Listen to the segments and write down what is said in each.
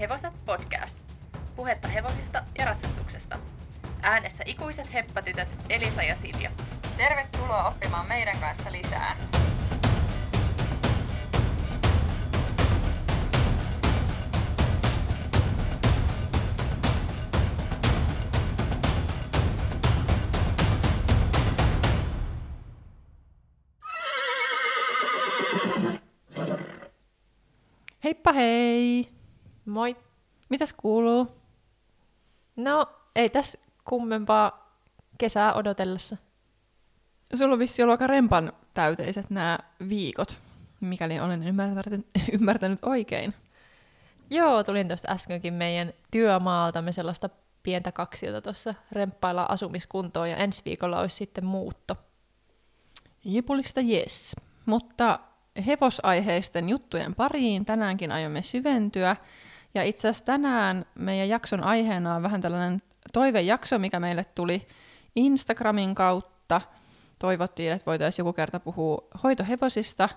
Hevoset podcast. Puhetta hevosista ja ratsastuksesta. Äänessä ikuiset heppatytöt Elisa ja Silja. Tervetuloa oppimaan meidän kanssa lisää. Heippa hei! Moi! Mitäs kuuluu? No, ei tässä kummempaa kesää odotellessa. Sulla on vissi ollut aika rempan täyteiset nämä viikot, mikäli olen ymmärtänyt oikein. Joo, tulin tuosta äskenkin meidän työmaaltamme sellaista pientä kaksiota tuossa remppaillaan asumiskuntoon ja ensi viikolla olisi sitten muutto. Jepulista jes, mutta hevosaiheisten juttujen pariin tänäänkin aiomme syventyä. Ja itse asiassa tänään meidän jakson aiheena on vähän tällainen toivejakso, mikä meille tuli Instagramin kautta. Toivottiin, että voitaisiin joku kerta puhua hoitohevosista.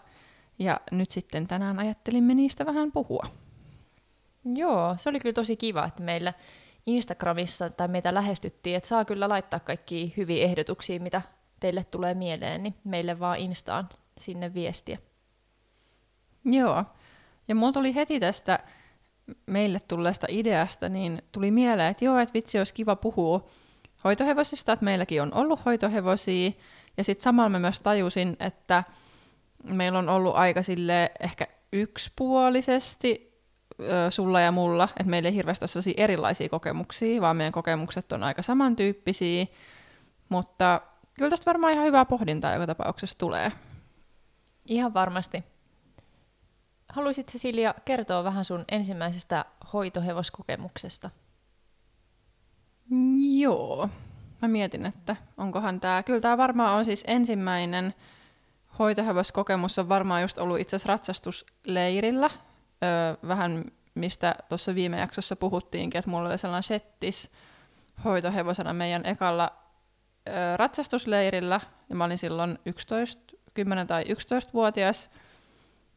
Ja nyt sitten tänään ajattelimme niistä vähän puhua. Joo, se oli kyllä tosi kiva, että meillä Instagramissa tai meitä lähestyttiin, että saa kyllä laittaa kaikkia hyviä ehdotuksia, mitä teille tulee mieleen, niin meille vaan Instaan sinne viestiä. Joo, ja mulla tuli heti tästä meille tulleesta ideasta, niin tuli mieleen, että joo, että vitsi, olisi kiva puhua hoitohevosista, että meilläkin on ollut hoitohevosia, ja sitten samalla mä myös tajusin, että meillä on ollut aika silleen ehkä yksipuolisesti sulla ja mulla, että meillä ei hirveästi ole sellaisia erilaisia kokemuksia, vaan meidän kokemukset on aika samantyyppisiä, mutta kyllä tästä varmaan ihan hyvää pohdintaa joka tapauksessa tulee. Ihan varmasti. Haluaisitko Silja kertoa vähän sun ensimmäisestä hoitohevoskokemuksesta? Joo. Mä mietin, että onkohan tää. Kyllä tää varmaan on siis ensimmäinen hoitohevoskokemus. On varmaan just ollut itse asiassa ratsastusleirillä. Vähän mistä tuossa viime jaksossa puhuttiinkin, että mulla oli sellainen settis hoitohevosena meidän ekalla ratsastusleirillä. Ja mä olin silloin 10 tai 11-vuotias,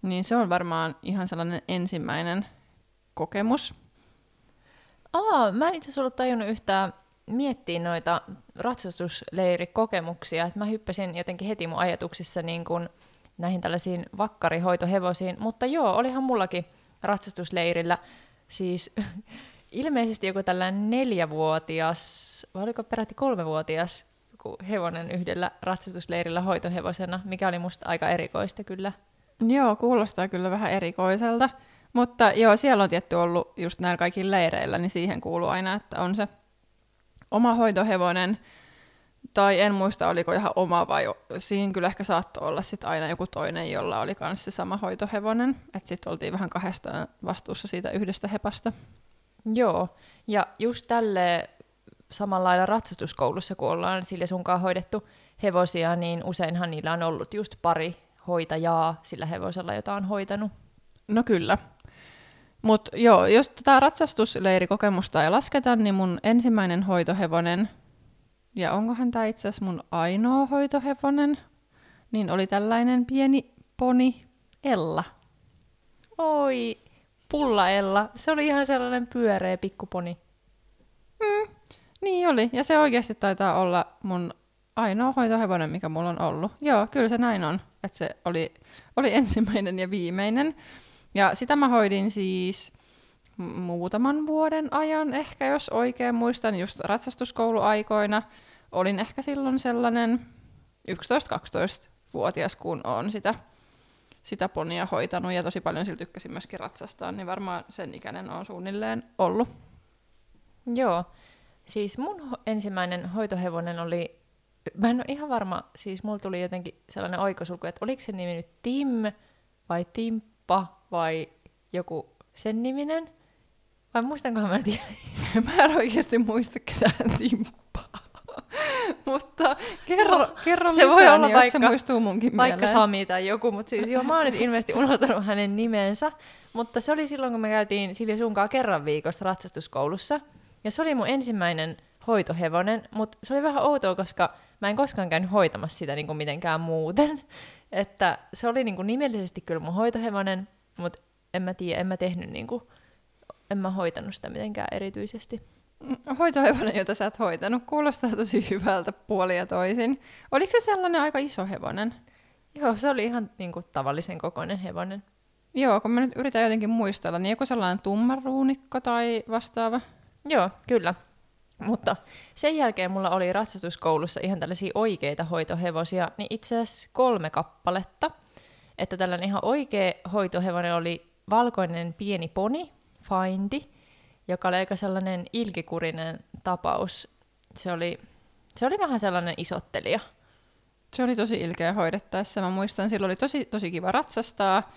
niin se on varmaan ihan sellainen ensimmäinen kokemus. Mä en itse asiassa ollut tajunnut yhtään miettiä noita ratsastusleirikokemuksia. Mä hyppäsin jotenkin heti mun ajatuksissa niin kun näihin tällaisiin vakkarihoitohevosiin, mutta joo, olihan mullakin ratsastusleirillä siis ilmeisesti joku tällainen 4-vuotias, vai oliko peräti 3-vuotias, hevonen yhdellä ratsastusleirillä hoitohevosena, mikä oli musta aika erikoista kyllä. Joo, kuulostaa kyllä vähän erikoiselta, mutta joo, siellä on tietty ollut just näillä kaikilla leireillä, niin siihen kuuluu aina, että on se oma hoitohevonen, tai en muista, oliko ihan oma vai siinä kyllä ehkä saattoi olla sit aina joku toinen, jolla oli kans se sama hoitohevonen, että sitten oltiin vähän kahdestaan vastuussa siitä yhdestä hepasta. Joo, ja just tälleen samalla lailla ratsastuskoulussa, kun ollaan sille sunkaan hoidettu hevosia, niin useinhan niillä on ollut just pari hoitajaa sillä hevosella, jota on hoitanut. No kyllä. Mutta joo, jos tätä ratsastusleirikokemusta ei lasketa, niin mun ensimmäinen hoitohevonen, ja onkohan tämä itse asiassa mun ainoa hoitohevonen, niin oli tällainen pieni poni Ella. Oi, pulla Ella. Se oli ihan sellainen pyöreä pikkuponi. Niin oli, ja se oikeasti taitaa olla mun ainoa hoitohevonen, mikä mulla on ollut. Joo, kyllä se näin on, että se oli ensimmäinen ja viimeinen. Ja sitä mä hoidin siis muutaman vuoden ajan, ehkä jos oikein muistan, just ratsastuskouluaikoina. Olin ehkä silloin sellainen 11-12-vuotias, kun olen sitä ponia hoitanut, ja tosi paljon sillä tykkäsin myöskin ratsastaa, niin varmaan sen ikäinen on suunnilleen ollut. Joo. Siis mun ensimmäinen hoitohevonen oli, mä en ole ihan varma, siis mulla tuli jotenkin sellainen oikosulku, että oliko sen nimi nyt Tim vai Timppa vai joku sen niminen? Vai muistankohan mä tiedä? Mä en oikeasti muista ketään Timppaa. Mutta kerro se lisää, voi olla niin vaikka, jos se muistuu munkin vaikka mieleen. Sami tai joku, mutta siis joo, mä oon nyt ilmeisesti unohtanut hänen nimensä. Mutta se oli silloin, kun me käytiin Silja sunkaan kerran viikossa ratsastuskoulussa. Ja se oli mun ensimmäinen hoitohevonen, mutta se oli vähän outoa, koska mä en koskaan käynyt hoitamassa sitä niin kuin mitenkään muuten. Että se oli niin kuin nimellisesti kyllä mun hoitohevonen, mutta en mä tiedä, en mä tehnyt niin kuin en mä hoitanut sitä mitenkään erityisesti. Hoitohevonen, jota sä et hoitanut, kuulostaa tosi hyvältä puolin ja toisin. Oliko se sellainen aika iso hevonen? Joo, se oli ihan niin kuin tavallisen kokoinen hevonen. Joo, kun mä nyt yritän jotenkin muistella, niin joku sellainen tummanruunikko tai vastaava? Joo, kyllä. Mutta sen jälkeen mulla oli ratsastuskoulussa ihan tällaisia oikeita hoitohevosia, niin itse asiassa 3 kappaletta. Että tällainen ihan oikea hoitohevonen oli valkoinen pieni poni, Findy, joka oli aika sellainen ilkikurinen tapaus. Se oli vähän sellainen isottelija. Se oli tosi ilkeä hoidettaessa. Mä muistan, silloin oli tosi kiva ratsastaa,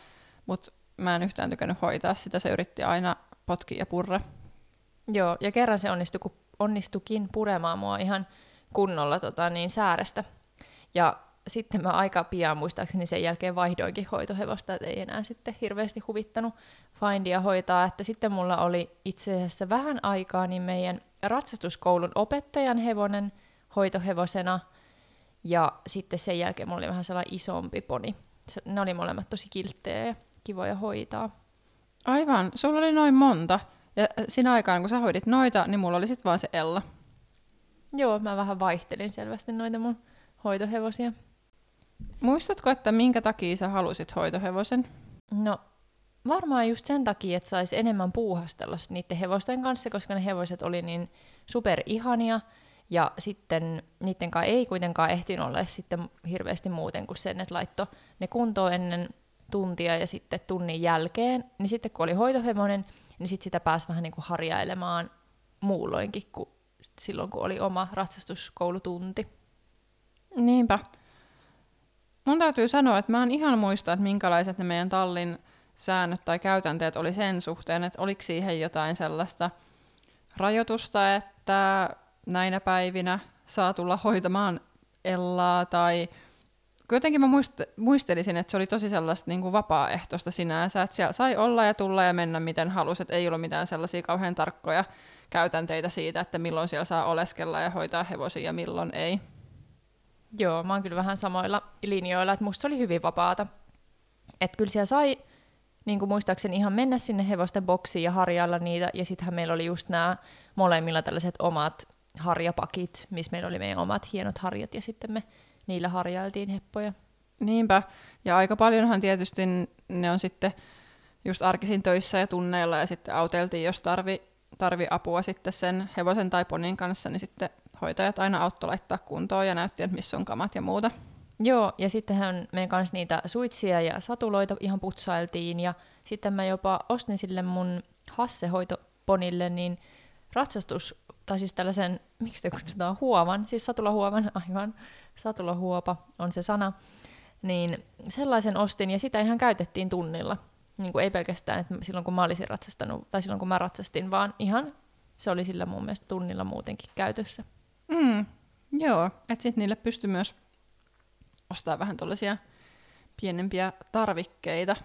mutta mä en yhtään tykännyt hoitaa sitä. Se yritti aina potkia ja purra. Joo, ja kerran se onnistukin puremaan mua ihan kunnolla säärestä. Ja sitten mä aika pian muistaakseni sen jälkeen vaihdoinkin hoitohevosta, että ei enää sitten hirveästi huvittanut Findyä hoitaa. Että sitten mulla oli itse asiassa vähän aikaa niin meidän ratsastuskoulun opettajan hevonen hoitohevosena. Ja sitten sen jälkeen mulla oli vähän sellainen isompi poni. Ne oli molemmat tosi kilttejä ja kivoja hoitaa. Aivan, sulla oli noin monta. Ja siinä aikaan, kun sä hoidit noita, niin mulla oli sitten vaan se Ella. Joo, mä vähän vaihtelin selvästi noita mun hoitohevosia. Muistatko, että minkä takia sä halusit hoitohevosen? No, varmaan just sen takia, että saisi enemmän puuhastella niiden hevosten kanssa, koska ne hevoset oli niin superihania. Ja sitten niiden kanssa ei kuitenkaan ehtinyt olla sitten hirveästi muuten kuin sen, että laittoi ne kuntoon ennen tuntia ja sitten tunnin jälkeen. Niin sitten kun oli hoitohevonen, niin sitten sitä pääsi vähän niin kuin harjailemaan muulloinkin kuin silloin, kun oli oma ratsastuskoulutunti. Niinpä. Mun täytyy sanoa, että mä en ihan muista, että minkälaiset ne meidän tallin säännöt tai käytänteet oli sen suhteen, että oliko siihen jotain sellaista rajoitusta, että näinä päivinä saa tulla hoitamaan Ellaa tai jotenkin mä muistelisin, että se oli tosi sellaista niin kuin vapaaehtoista sinänsä, että siellä sai olla ja tulla ja mennä miten halusi, että ei ollut mitään sellaisia kauhean tarkkoja käytänteitä siitä, että milloin siellä saa oleskella ja hoitaa hevosia ja milloin ei. Joo, mä oon kyllä vähän samoilla linjoilla, että musta se oli hyvin vapaata. Että kyllä siellä sai niin kuin muistaakseni ihan mennä sinne hevosten boksiin ja harjailla niitä, ja sittenhän meillä oli just nämä molemmilla tällaiset omat harjapakit, missä meillä oli meidän omat hienot harjat, ja sitten me niillä harjailtiin heppoja. Niinpä, ja aika paljonhan tietysti ne on sitten just arkisin töissä ja tunneilla, ja sitten auteltiin, jos tarvi apua sitten sen hevosen tai ponin kanssa, niin sitten hoitajat aina auttoi laittaa kuntoon ja näytti, että missä on kamat ja muuta. Joo, ja sittenhän meidän kanssa niitä suitsia ja satuloita ihan putsailtiin, ja sitten mä jopa ostin sille mun hassehoitoponille niin tällaisen, miksi te kutsutaan huovan, siis satulahuovan, aivan, satulahuopa on se sana, niin sellaisen ostin, ja sitä ihan käytettiin tunnilla. Niin kuin ei pelkästään, että silloin kun mä olisin ratsastanut, tai silloin kun mä ratsastin, vaan ihan se oli sillä mun mielestä tunnilla muutenkin käytössä. Joo, että sitten niille pystyi myös ostamaan vähän tuollaisia pienempiä tarvikkeita.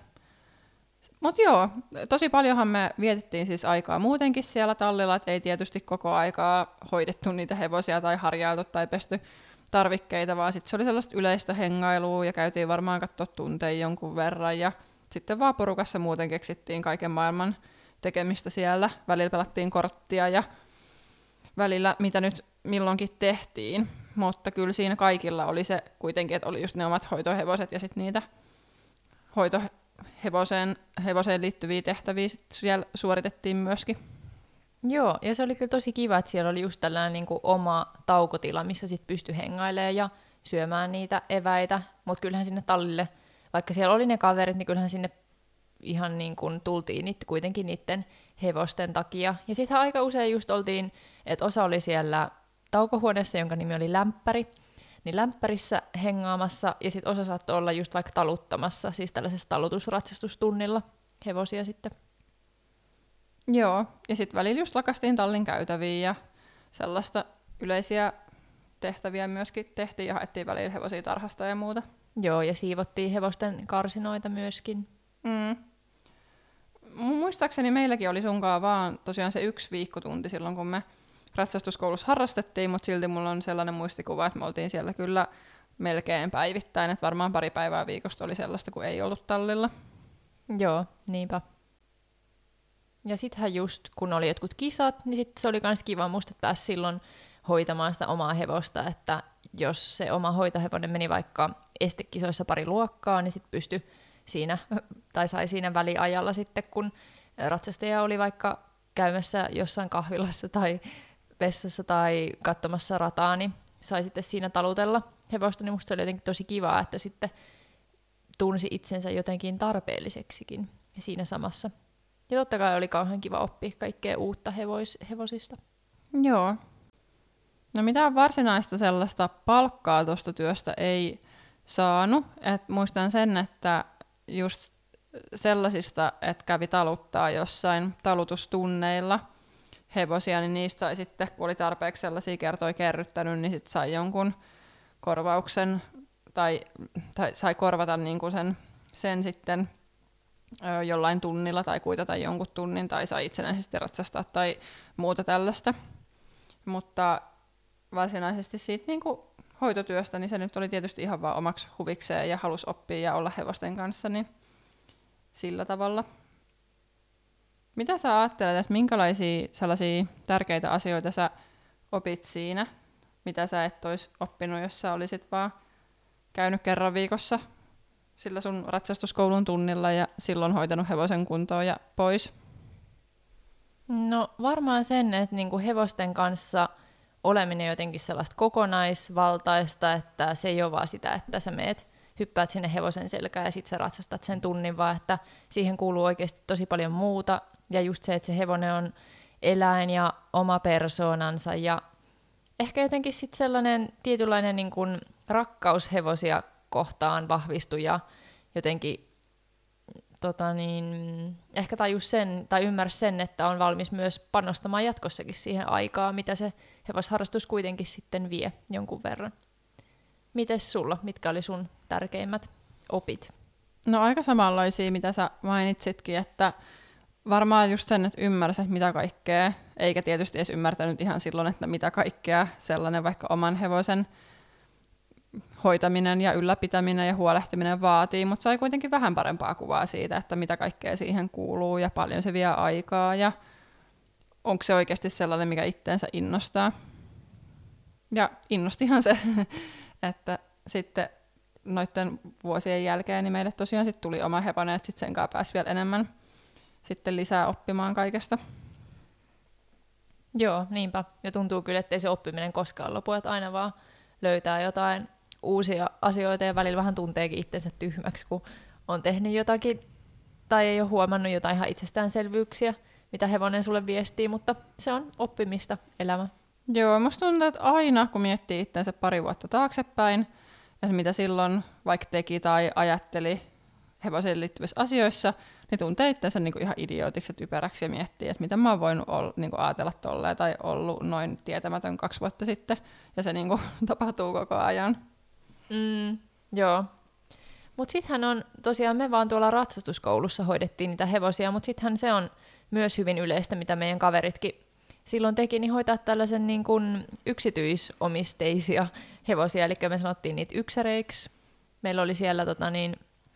Mutta joo, tosi paljonhan me vietettiin siis aikaa muutenkin siellä tallilla, että ei tietysti koko aikaa hoidettu niitä hevosia tai harjailtu tai pesty tarvikkeita, vaan sitten se oli sellaista yleistä hengailua ja käytiin varmaan katsoa tunteja jonkun verran ja sitten vaan porukassa muuten keksittiin kaiken maailman tekemistä siellä. Välillä pelattiin korttia ja välillä mitä nyt milloinkin tehtiin, mutta kyllä siinä kaikilla oli se kuitenkin, että oli just ne omat hoitohevoset ja sitten niitä hevoseen liittyviä tehtäviä siellä suoritettiin myöskin. Joo, ja se oli kyllä tosi kiva, että siellä oli just tällainen niin kuin oma taukotila, missä sitten pystyi hengailemaan ja syömään niitä eväitä, mutta kyllähän sinne tallille, vaikka siellä oli ne kaverit, niin kyllähän sinne ihan niin kuin tultiin kuitenkin niiden hevosten takia. Ja sitten aika usein just oltiin, että osa oli siellä taukohuoneessa, jonka nimi oli Lämppäri, niin lämpärissä hengaamassa, ja sitten osa saattoi olla just vaikka taluttamassa, siis tällaisessa talutusratsastustunnilla hevosia sitten. Joo, ja sitten välillä just lakastiin tallin käytäviä ja sellaista yleisiä tehtäviä myöskin tehtiin, ja haettiin välillä hevosia tarhasta ja muuta. Joo, ja siivottiin hevosten karsinoita myöskin. Muistaakseni meilläkin oli sunkaan vaan tosiaan se 1 viikkotunti silloin, kun me ratsastuskoulussa harrastettiin, mutta silti mulla on sellainen muistikuva, että me oltiin siellä kyllä melkein päivittäin, että varmaan 2 päivää viikosta oli sellaista, kun ei ollut tallilla. Joo, niinpä. Ja sittenhän just, kun oli jotkut kisat, niin sit se oli kans kiva musta, että pääsi silloin hoitamaan sitä omaa hevosta, että jos se oma hoitohevonen meni vaikka estekisoissa pari luokkaa, niin sit pystyi siinä, tai sai siinä väliajalla sitten, kun ratsastaja oli vaikka käymässä jossain kahvilassa tai vessassa tai katsomassa rataa, niin sai sitten siinä talutella hevosta, niin musta se oli jotenkin tosi kivaa, että sitten tunsi itsensä jotenkin tarpeelliseksikin siinä samassa. Ja totta kai oli kauhean kiva oppia kaikkea uutta hevosista. Joo. No mitään varsinaista sellaista palkkaa tuosta työstä ei saanut. Et muistan sen, että just sellaisista, että kävi taluttaa jossain talutustunneilla hevosia, niin niistä sai sitten, kun oli tarpeeksi sellaisia kertoja kerryttänyt, niin sitten sai jonkun korvauksen tai sai korvata niinku sen sitten jollain tunnilla tai kuitata jonkun tunnin tai sai itsenäisesti ratsastaa tai muuta tällaista. Mutta varsinaisesti siitä niinku hoitotyöstä, niin se nyt oli tietysti ihan vaan omaksi huvikseen ja halusi oppia ja olla hevosten kanssa, niin sillä tavalla. Mitä sä ajattelet, että minkälaisia sellaisia tärkeitä asioita sä opit siinä, mitä sä et olisi oppinut, jos sä olisit vaan käynyt kerran viikossa sillä sun ratsastuskoulun tunnilla ja silloin hoitanut hevosen kuntoon ja pois? No varmaan sen, että niinku hevosten kanssa oleminen jotenkin sellaista kokonaisvaltaista, että se ei ole vaan sitä, että sä hyppäät sinne hevosen selkään ja sit sä ratsastat sen tunnin, vaan että siihen kuuluu oikeasti tosi paljon muuta. Ja just se, että se hevonen on eläin ja oma persoonansa ja ehkä jotenkin sit sellainen tietynlainen niin kuin rakkaus hevosia kohtaan vahvistui ja jotenkin ehkä tajus sen tai ymmärsi sen, että on valmis myös panostamaan jatkossakin siihen aikaan, mitä se hevosharrastus kuitenkin sitten vie jonkun verran. Mites sulla? Mitkä oli sun tärkeimmät opit? No aika samanlaisia, mitä sä mainitsitkin, että varmaan just sen, että ymmärsit mitä kaikkea, eikä tietysti edes ymmärtänyt ihan silloin, että mitä kaikkea sellainen vaikka oman hevosen hoitaminen ja ylläpitäminen ja huolehtiminen vaatii, mutta sai kuitenkin vähän parempaa kuvaa siitä, että mitä kaikkea siihen kuuluu ja paljon se vie aikaa ja onko se oikeasti sellainen, mikä itteensä innostaa. Ja innostihan se, että sitten noiden vuosien jälkeen niin meille tosiaan sit tuli oma hevonen, että sitten sen kanssa pääsi vielä enemmän sitten lisää oppimaan kaikesta. Joo, niinpä. Ja tuntuu kyllä, ettei se oppiminen koskaan lopu, että aina vaan löytää jotain uusia asioita ja välillä vähän tunteekin itsensä tyhmäksi, kun on tehnyt jotakin tai ei ole huomannut jotain ihan itsestäänselvyyksiä, mitä hevonen sulle viestii, mutta se on oppimista elämä. Joo, musta tuntuu, että aina kun miettii itseänsä pari vuotta taaksepäin, että mitä silloin vaikka teki tai ajatteli hevoseen liittyvissä asioissa, niin tuntee itseänsä niinku ihan idiootiksi ja typeräksi ja miettii, että mitä mä oon voinut niinku ajatella tolleen tai ollut noin tietämätön 2 vuotta sitten, ja se niinku tapahtuu koko ajan. Joo. Mut sittenhän on, tosiaan me vaan tuolla ratsastuskoulussa hoidettiin niitä hevosia, mutta sittenhän se on myös hyvin yleistä, mitä meidän kaveritkin silloin teki, niin hoitaa tällaisen niin kuin yksityisomisteisia hevosia, eli me sanottiin niitä yksäreiksi. Meillä oli siellä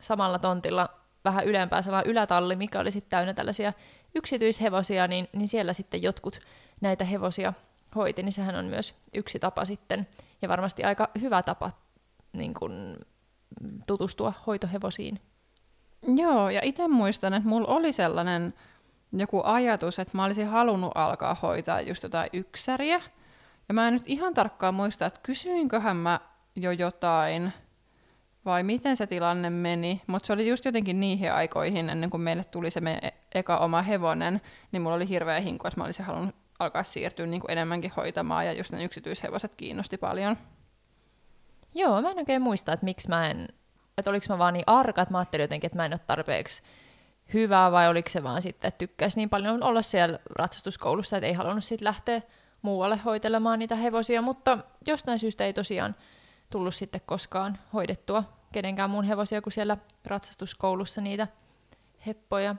samalla tontilla vähän ylempää sellainen ylätalli, mikä oli sitten täynnä tällaisia yksityishevosia, niin siellä sitten jotkut näitä hevosia hoiti, niin sehän on myös yksi tapa sitten, ja varmasti aika hyvä tapa niin kuin tutustua hoitohevosiin. Joo, ja itse muistan, että mulla oli sellainen joku ajatus, että mä olisin halunnut alkaa hoitaa just jotain yksäriä. Ja mä en nyt ihan tarkkaan muista, että kysyinköhän mä jo jotain, vai miten se tilanne meni. Mutta se oli just jotenkin niihin aikoihin, ennen kuin meille tuli se meidän eka oma hevonen, niin mulla oli hirveä hinku, että mä olisin halunnut alkaa siirtyä niin kuin enemmänkin hoitamaan, ja just ne yksityishevoset kiinnosti paljon. Joo, mä en oikein muista, että miksi mä en, että oliks mä vaan niin arka, että mä ajattelin jotenkin, että mä en ole tarpeeksi hyvää, vai oliko se vaan sitten, että tykkäsi niin paljon olla siellä ratsastuskoulussa, että ei halunnut sitten lähteä muualle hoitelemaan niitä hevosia, mutta jostain syystä ei tosiaan tullut sitten koskaan hoidettua kenenkään muun hevosia kuin siellä ratsastuskoulussa niitä heppoja.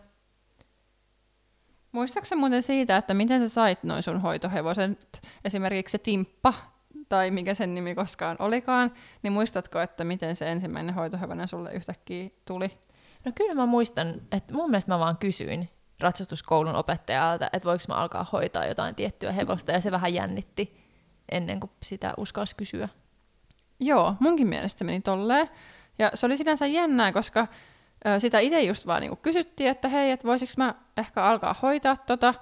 Muistaaksä muuten siitä, että miten sä sait noin sun hoitohevoset, esimerkiksi se Timppa, tai mikä sen nimi koskaan olikaan, niin muistatko, että miten se ensimmäinen hoitohevonen sulle yhtäkkiä tuli? No kyllä mä muistan, että mun mielestä mä vaan kysyin, ratsastuskoulun opettajalta, että voiko mä alkaa hoitaa jotain tiettyä hevosta, ja se vähän jännitti ennen kuin sitä uskalsi kysyä. Joo, munkin mielestä se meni tolleen, ja se oli sinänsä jännää, koska sitä itse just vaan niinku kysyttiin, että hei, että voisiko mä ehkä alkaa hoitaa tota,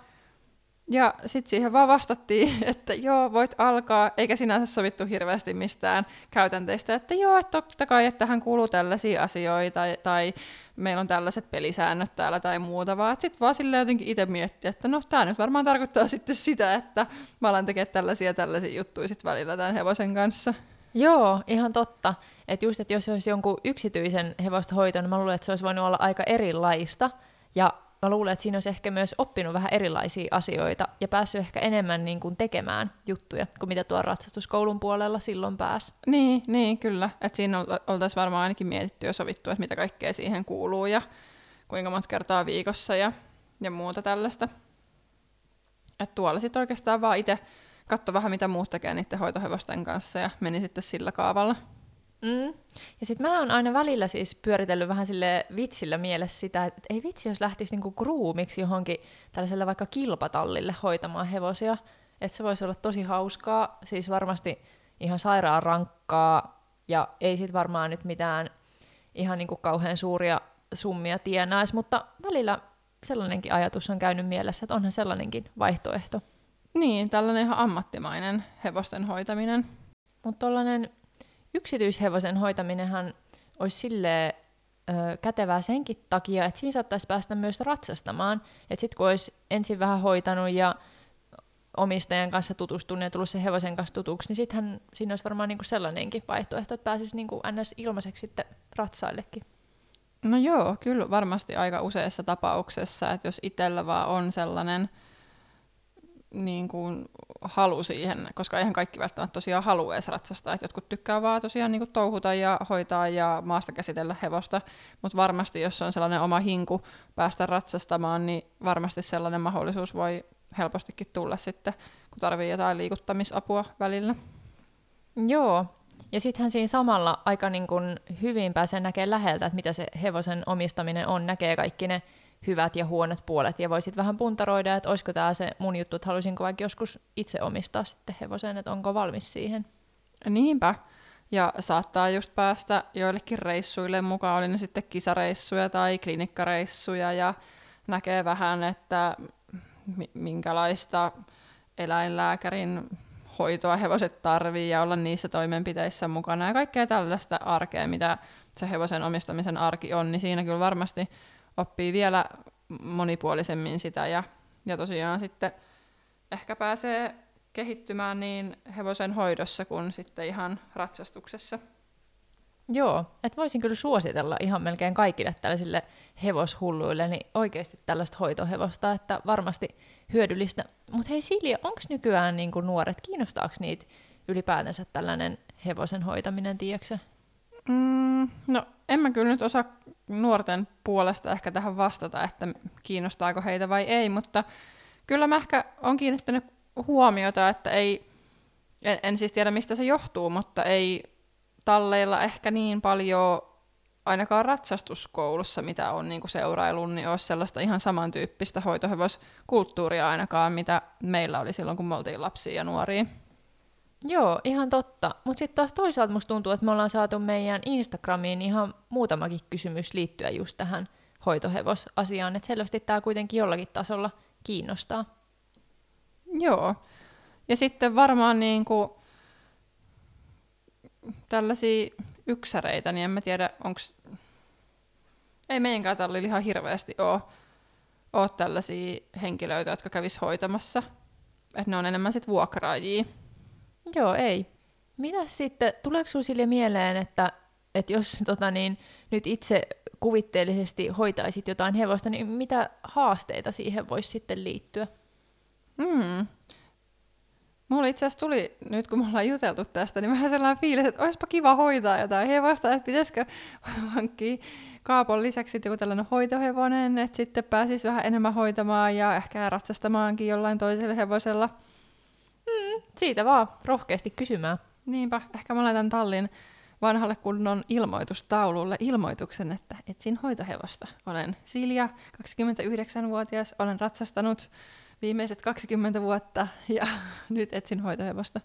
ja sitten siihen vaan vastattiin, että joo, voit alkaa, eikä sinänsä sovittu hirveästi mistään käytänteistä, että joo, että totta kai, että hän kuuluu tällaisia asioita, tai meillä on tällaiset pelisäännöt täällä tai muuta, vaan sitten vaan silleen jotenkin itse miettiä, että no tämä nyt varmaan tarkoittaa sitten sitä, että mä alan tekemään tällaisia juttuja sitten välillä tämän hevosen kanssa. Joo, ihan totta. Että just, että jos se olisi jonkun yksityisen hevosta hoitoon, niin mä luulen, että se olisi voinut olla aika erilaista, ja mä luulen, että siinä olisi ehkä myös oppinut vähän erilaisia asioita ja päässyt ehkä enemmän niin kuin tekemään juttuja kuin mitä tuo ratsastuskoulun puolella silloin pääsi. Niin, kyllä. Et siinä oltaisiin varmaan ainakin mietitty ja sovittu, että mitä kaikkea siihen kuuluu ja kuinka monta kertaa viikossa ja muuta tällaista. Et tuolla sitten oikeastaan vaan itse katso vähän mitä muut tekee niiden hoitohevosten kanssa ja meni sitten sillä kaavalla. Mm. Ja sitten mä oon aina välillä siis pyöritellyt vähän sille vitsillä mielessä sitä, että ei vitsi, jos lähtisi niinku groomiksi johonkin tällaiselle vaikka kilpatallille hoitamaan hevosia, että se voisi olla tosi hauskaa, siis varmasti ihan sairaan rankkaa, ja ei sit varmaan nyt mitään ihan niinku kauhean suuria summia tienaisi, mutta välillä sellainenkin ajatus on käynyt mielessä, että onhan sellainenkin vaihtoehto. Niin, tällainen ihan ammattimainen hevosten hoitaminen. Mutta tollainen yksityishevosen hoitaminenhan olisi silleen kätevää senkin takia, että siinä saattaisi päästä myös ratsastamaan. Että sitten kun olisi ensin vähän hoitanut ja omistajan kanssa tutustunut ja tullut sen hevosen kanssa tutuksi, niin sittenhän siinä olisi varmaan niinku sellainenkin vaihtoehto, että pääsisi niinku ns. Ilmaiseksi sitten ratsaillekin. No joo, kyllä varmasti aika useassa tapauksessa, että jos itsellä vaan on sellainen niin kuin halu siihen, koska eihän kaikki välttämättä tosiaan halua edes ratsastaa, että jotkut tykkää vaan tosiaan niin kuin touhuta ja hoitaa ja maasta käsitellä hevosta, mutta varmasti jos on sellainen oma hinku päästä ratsastamaan, niin varmasti sellainen mahdollisuus voi helpostikin tulla sitten, kun tarvii jotain liikuttamisapua välillä. Joo, ja sittenhän siinä samalla aika niin kuin hyvin pääsee näkemään läheltä, että mitä se hevosen omistaminen on, näkee kaikki ne hyvät ja huonot puolet, ja voisit vähän puntaroida, että olisiko tämä se mun juttu, että haluaisinko vaikka joskus itse omistaa sitten hevosen, että onko valmis siihen. Niinpä, ja saattaa just päästä joillekin reissuille mukaan, oli ne sitten kisareissuja tai klinikkareissuja, ja näkee vähän, että minkälaista eläinlääkärin hoitoa hevoset tarvii, ja olla niissä toimenpiteissä mukana, ja kaikkea tällaista arkea, mitä se hevosen omistamisen arki on, niin siinä kyllä varmasti oppii vielä monipuolisemmin sitä ja tosiaan sitten ehkä pääsee kehittymään niin hevosen hoidossa kuin sitten ihan ratsastuksessa. Joo, että voisin kyllä suositella ihan melkein kaikille tällaisille hevoshulluille, niin oikeasti tällaista hoitohevosta, että varmasti hyödyllistä. Mutta hei Silja, onko nykyään niin kuin nuoret, kiinnostaako niitä ylipäätänsä tällainen hevosen hoitaminen, tiedätkö? No en mä kyllä nyt osaa nuorten puolesta ehkä tähän vastata, että kiinnostaako heitä vai ei, mutta kyllä mä ehkä olen kiinnittänyt huomiota, että en siis tiedä mistä se johtuu, mutta ei talleilla ehkä niin paljon ainakaan ratsastuskoulussa, mitä on niin kuin seurailun, niin olisi sellaista ihan samantyyppistä hoitohevoskulttuuria ainakaan, mitä meillä oli silloin, kun me oltiin lapsia ja nuoria. Joo, ihan totta. Mutta sitten taas toisaalta musta tuntuu, että me ollaan saatu meidän Instagramiin ihan muutamakin kysymys liittyä just tähän hoitohevosasiaan, että selvästi tämä kuitenkin jollakin tasolla kiinnostaa. Joo, ja sitten varmaan niinku tällaisia yksäreitä, niin en mä tiedä, onko ei meidänkään tallilla ihan hirveästi ole tällaisia henkilöitä, jotka kävis hoitamassa, että ne on enemmän sitten vuokraajia. Joo, ei. Mitäs sitten, tuleeko sinulle Silja mieleen, että jos nyt itse kuvitteellisesti hoitaisit jotain hevosta, niin mitä haasteita siihen voisi sitten liittyä? Mulla itse asiassa tuli, nyt kun me ollaan juteltu tästä, niin vähän sellainen fiilis, että olisipa kiva hoitaa jotain hevosta, että pitäisikö hankkia Kaapon lisäksi joku tällainen hoitohevonen, että sitten pääsisi vähän enemmän hoitamaan ja ehkä ratsastamaankin jollain toisella hevosella. Siitä vaan rohkeasti kysymään. Niinpä, ehkä mä laitan tallin vanhalle kunnon ilmoitustaululle ilmoituksen, että etsin hoitohevosta. Olen Silja, 29-vuotias, olen ratsastanut viimeiset 20 vuotta ja nyt etsin hoitohevosta.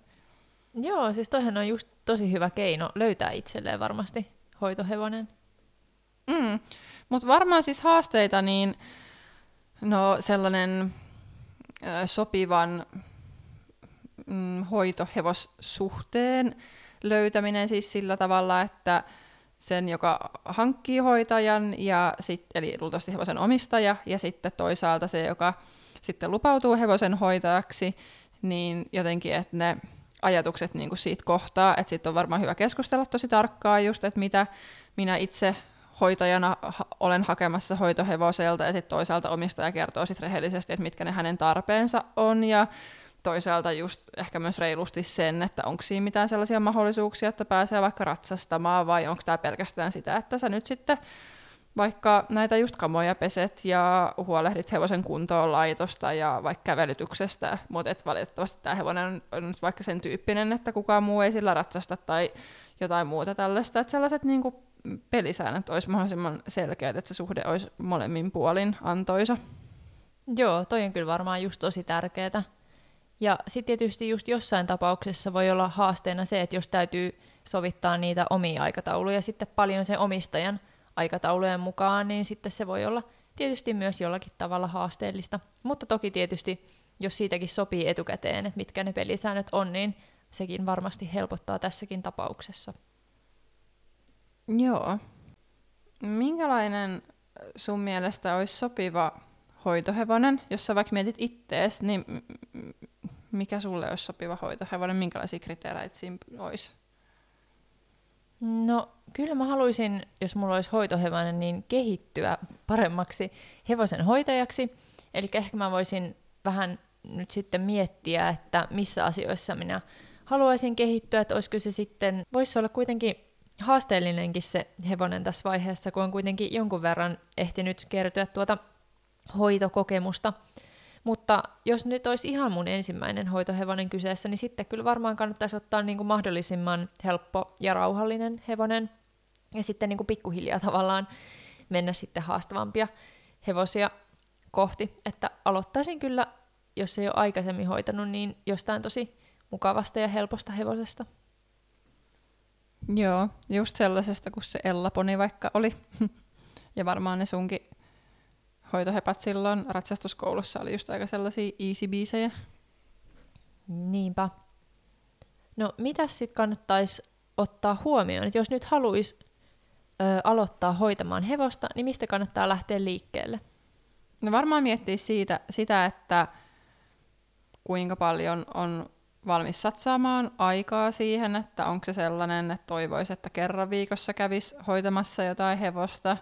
Joo, siis toihan on just tosi hyvä keino löytää itselleen varmasti hoitohevonen. Mutta varmaan siis haasteita, niin no sellainen sopivan hoitohevossuhteen löytäminen siis sillä tavalla, että sen, joka hankkii hoitajan, ja eli luultavasti hevosen omistaja, ja sitten toisaalta se, joka sitten lupautuu hevosen hoitajaksi, niin jotenkin, että ne ajatukset niin kuin siitä kohtaa, että sitten on varmaan hyvä keskustella tosi tarkkaan just, että mitä minä itse hoitajana olen hakemassa hoitohevoselta, ja sitten toisaalta omistaja kertoo sit rehellisesti, että mitkä ne hänen tarpeensa on, ja toisaalta just ehkä myös reilusti sen, että onko siinä mitään sellaisia mahdollisuuksia, että pääsee vaikka ratsastamaan, vai onko tämä pelkästään sitä, että sä nyt sitten vaikka näitä just kamoja peset ja huolehdit hevosen kuntoon laitosta ja vaikka kävelytyksestä, mutta valitettavasti tämä hevonen on nyt vaikka sen tyyppinen, että kukaan muu ei sillä ratsasta tai jotain muuta tällaista, että sellaiset niinku pelisäännöt olisi mahdollisimman selkeät, että se suhde olisi molemmin puolin antoisa. Joo, toi on kyllä varmaan just tosi tärkeää. Ja sitten tietysti just jossain tapauksessa voi olla haasteena se, että jos täytyy sovittaa niitä omia aikatauluja sitten paljon sen omistajan aikataulujen mukaan, niin sitten se voi olla tietysti myös jollakin tavalla haasteellista. Mutta toki tietysti, jos siitäkin sopii etukäteen, että mitkä ne pelisäännöt on, niin sekin varmasti helpottaa tässäkin tapauksessa. Joo. Minkälainen sun mielestä olisi sopiva hoitohevonen, jos sä vaikka mietit ittees, niin mikä sulle olisi sopiva hoitohevonen, minkälaisia kriteereitä siinä olisi? No kyllä mä haluaisin, jos mulla olisi hoitohevonen, niin kehittyä paremmaksi hevosen hoitajaksi. Eli ehkä mä voisin vähän nyt sitten miettiä, että missä asioissa minä haluaisin kehittyä, että olisiko se sitten, voisi olla kuitenkin haasteellinenkin se hevonen tässä vaiheessa, kun on kuitenkin jonkun verran ehtinyt kertyä tuota hoitokokemusta. Mutta jos nyt olisi ihan mun ensimmäinen hoitohevonen kyseessä, niin sitten kyllä varmaan kannattaisi ottaa niin kuin mahdollisimman helppo ja rauhallinen hevonen. Ja sitten niin kuin pikkuhiljaa tavallaan mennä sitten haastavampia hevosia kohti. Että aloittaisin kyllä, jos ei ole aikaisemmin hoitanut, niin jostain tosi mukavasta ja helposta hevosesta. Joo, just sellaisesta kuin se Ella-poni vaikka oli. Ja varmaan ne sunkin hoitohepat silloin ratsastuskoulussa oli just aika sellaisia easy-biisejä. Niinpä. No mitäs sitten kannattaisi ottaa huomioon, että jos nyt haluaisi aloittaa hoitamaan hevosta, niin mistä kannattaa lähteä liikkeelle? No varmaan miettii sitä, että kuinka paljon on valmis satsaamaan aikaa siihen, että onko se sellainen, että toivoisi, että kerran viikossa kävisi hoitamassa jotain hevosta,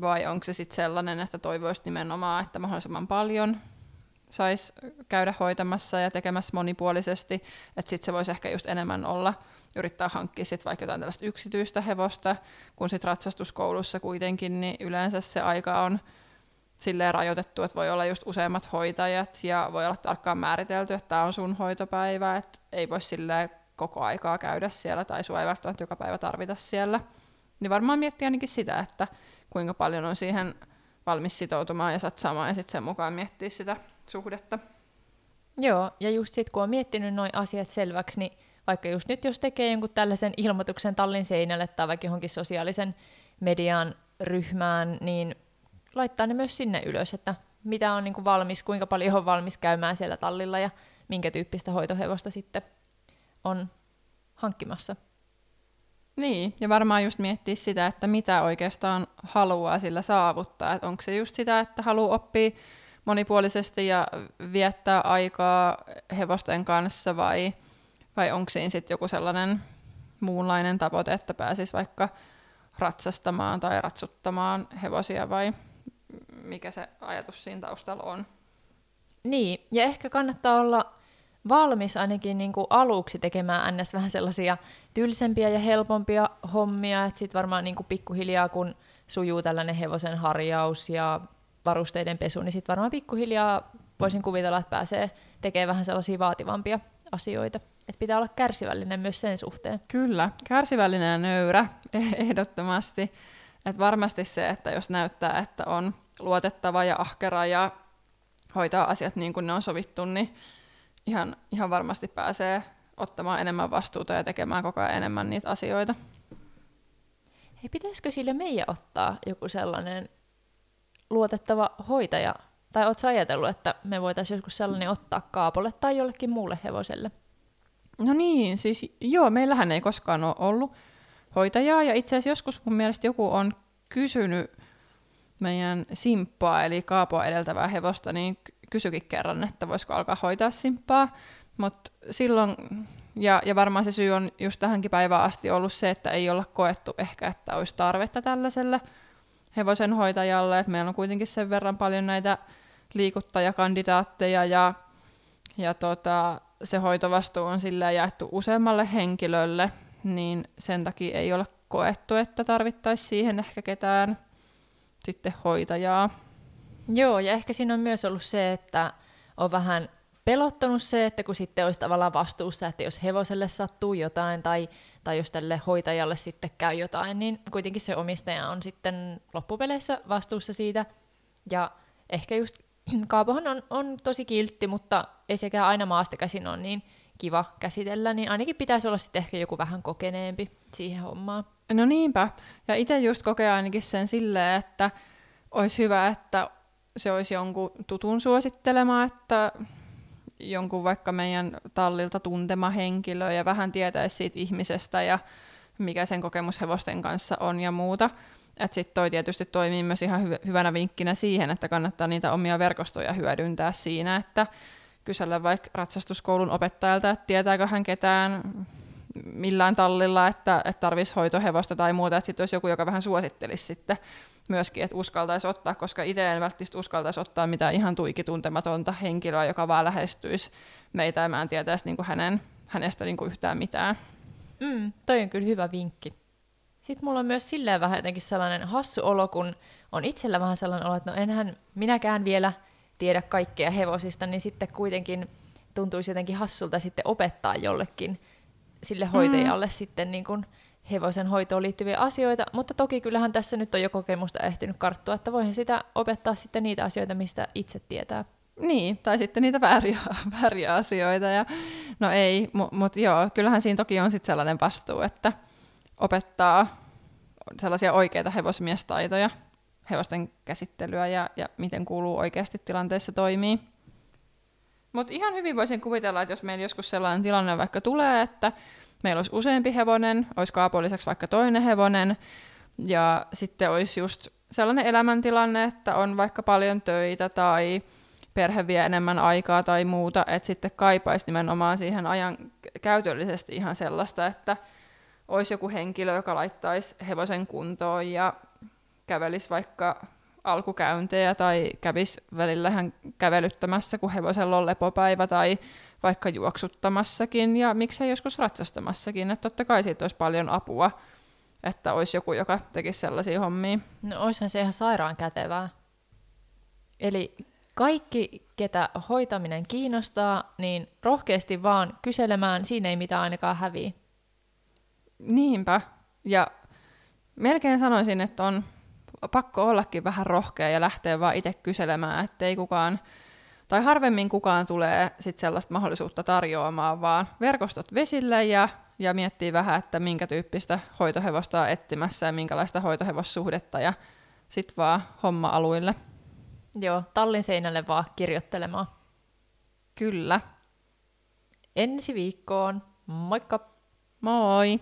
vai onko se sitten sellainen, että toivoisi nimenomaan, että mahdollisimman paljon saisi käydä hoitamassa ja tekemässä monipuolisesti, että sitten se voisi ehkä just enemmän olla, yrittää hankkia sitten vaikka jotain tällaista yksityistä hevosta, kun sitten ratsastuskoulussa kuitenkin, niin yleensä se aika on silleen rajoitettu, että voi olla just useammat hoitajat ja voi olla tarkkaan määritelty, että tämä on sun hoitopäivä, että ei voi silleen koko aikaa käydä siellä tai sua ei välttämättä joka päivä tarvita siellä. Niin varmaan miettii ainakin sitä, että kuinka paljon on siihen valmis sitoutumaan ja satsaamaan ja sitten sen mukaan miettiä sitä suhdetta. Joo, ja just sitten kun on miettinyt nuo asiat selväksi, niin vaikka just nyt jos tekee jonkun tällaisen ilmoituksen tallin seinälle tai vaikka johonkin sosiaalisen median ryhmään, niin laittaa ne myös sinne ylös, että mitä on niinku valmis, kuinka paljon on valmis käymään siellä tallilla ja minkä tyyppistä hoitohevosta sitten on hankkimassa. Niin, ja varmaan just miettiä sitä, että mitä oikeastaan haluaa sillä saavuttaa. Et onko se just sitä, että haluaa oppia monipuolisesti ja viettää aikaa hevosten kanssa, vai onko siinä sitten joku sellainen muunlainen tavoite, että pääsisi vaikka ratsastamaan tai ratsuttamaan hevosia, vai mikä se ajatus siinä taustalla on? Niin, ja ehkä kannattaa olla valmis ainakin niin kuin aluksi tekemään ns. Vähän sellaisia tylsempiä ja helpompia hommia, että sitten varmaan niin kuin pikkuhiljaa, kun sujuu tällainen hevosen harjaus ja varusteiden pesu, niin sitten varmaan pikkuhiljaa voisin kuvitella, että pääsee tekemään vähän sellaisia vaativampia asioita. Että pitää olla kärsivällinen myös sen suhteen. Kyllä, kärsivällinen ja nöyrä ehdottomasti. Että varmasti se, että jos näyttää, että on luotettava ja ahkera ja hoitaa asiat niin kuin ne on sovittu, niin ihan varmasti pääsee ottamaan enemmän vastuuta ja tekemään koko ajan enemmän niitä asioita. Hei, pitäisikö sille meidän ottaa joku sellainen luotettava hoitaja? Tai ootko ajatellut, että me voitaisiin joskus sellainen ottaa Kaapolle tai jollekin muulle hevoselle? No niin, siis joo, meillähän ei koskaan ole ollut hoitajaa, ja itse asiassa joskus mun mielestä joku on kysynyt meidän simppaa, eli Kaapoa edeltävää hevosta, niin kysyikin kerran, että voisiko alkaa hoitaa simppaa, mutta silloin, ja varmaan se syy on just tähänkin päivään asti ollut se, että ei olla koettu ehkä, että olisi tarvetta tällaiselle hevosen hoitajalle, että meillä on kuitenkin sen verran paljon näitä liikuttajakandidaatteja, ja se hoitovastuu on silleen jaettu useammalle henkilölle, niin sen takia ei ole koettu, että tarvittaisiin siihen ehkä ketään sitten hoitajaa. Joo, ja ehkä siinä on myös ollut se, että on vähän pelottanut se, että kun sitten olisi tavallaan vastuussa, että jos hevoselle sattuu jotain tai jos tälle hoitajalle sitten käy jotain, niin kuitenkin se omistaja on sitten loppupeleissä vastuussa siitä. Ja ehkä just Kaapohan on tosi kiltti, mutta ei sekään aina maasta käsin ole niin kiva käsitellä, niin ainakin pitäisi olla sitten ehkä joku vähän kokeneempi siihen hommaan. No niinpä, ja itse just kokee ainakin sen silleen, että olisi hyvä, että se olisi jonkun tutun suosittelema, että jonkun vaikka meidän tallilta tuntema henkilö ja vähän tietäisi siitä ihmisestä ja mikä sen kokemus hevosten kanssa on ja muuta. Että sitten toi tietysti toimii myös ihan hyvänä vinkkinä siihen, että kannattaa niitä omia verkostoja hyödyntää siinä, että kysellä vaikka ratsastuskoulun opettajalta, että tietääkö hän ketään millään tallilla, että tarvitsisi hoitohevosta tai muuta, että sitten olisi joku, joka vähän suosittelisi sitten myöskin, että uskaltaisi ottaa, koska itse en välttämättä uskaltaisi ottaa mitään ihan tuikituntematonta henkilöä, joka vaan lähestyisi meitä ja mä en tietäisi niin kuin hänestä niin kuin yhtään mitään. Toi on kyllä hyvä vinkki. Sitten mulla on myös silleen vähän jotenkin sellainen hassu olo, kun on itsellä vähän sellainen olo, että no enhän minäkään vielä tiedä kaikkea hevosista, niin sitten kuitenkin tuntuisi jotenkin hassulta sitten opettaa jollekin sille hoitajalle sitten niin kuin hevosen hoitoon liittyviä asioita, mutta toki kyllähän tässä nyt on jo kokemusta ehtinyt karttua, että voihan sitä opettaa sitten niitä asioita, mistä itse tietää. Niin, tai sitten niitä vääriä asioita, ja no ei, mutta joo, kyllähän siinä toki on sitten sellainen vastuu, että opettaa sellaisia oikeita hevosmiestaitoja, hevosten käsittelyä ja miten kuuluu oikeasti tilanteessa toimii. Mutta ihan hyvin voisin kuvitella, että jos meillä joskus sellainen tilanne vaikka tulee, että meillä olisi useampi hevonen, olisi Kaapon lisäksi vaikka toinen hevonen, ja sitten olisi just sellainen elämäntilanne, että on vaikka paljon töitä tai perhe vie enemmän aikaa tai muuta, että sitten kaipaisi nimenomaan siihen ajan käytöllisesti ihan sellaista, että olisi joku henkilö, joka laittaisi hevosen kuntoon ja kävelisi vaikka alkukäyntejä tai kävisi välillä ihan kävelyttämässä, kun hevosella on lepopäivä tai vaikka juoksuttamassakin ja miksei joskus ratsastamassakin. Että totta kai siitä olisi paljon apua, että olisi joku, joka tekisi sellaisia hommia. No oishan se ihan sairaan kätevää. Eli kaikki, ketä hoitaminen kiinnostaa, niin rohkeasti vaan kyselemään, siinä ei mitään ainakaan häviä. Niinpä. Ja melkein sanoisin, että on pakko ollakin vähän rohkea ja lähteä vaan itse kyselemään, ettei kukaan, tai harvemmin kukaan tulee sit sellaista mahdollisuutta tarjoamaan, vaan verkostot vesille ja miettii vähän, että minkä tyyppistä hoitohevosta on etsimässä ja minkälaista hoitohevossuhdetta ja sit vaan homma-aluille. Joo, tallin seinälle vaan kirjoittelemaan. Kyllä. Ensi viikkoon. Moikka! Moi!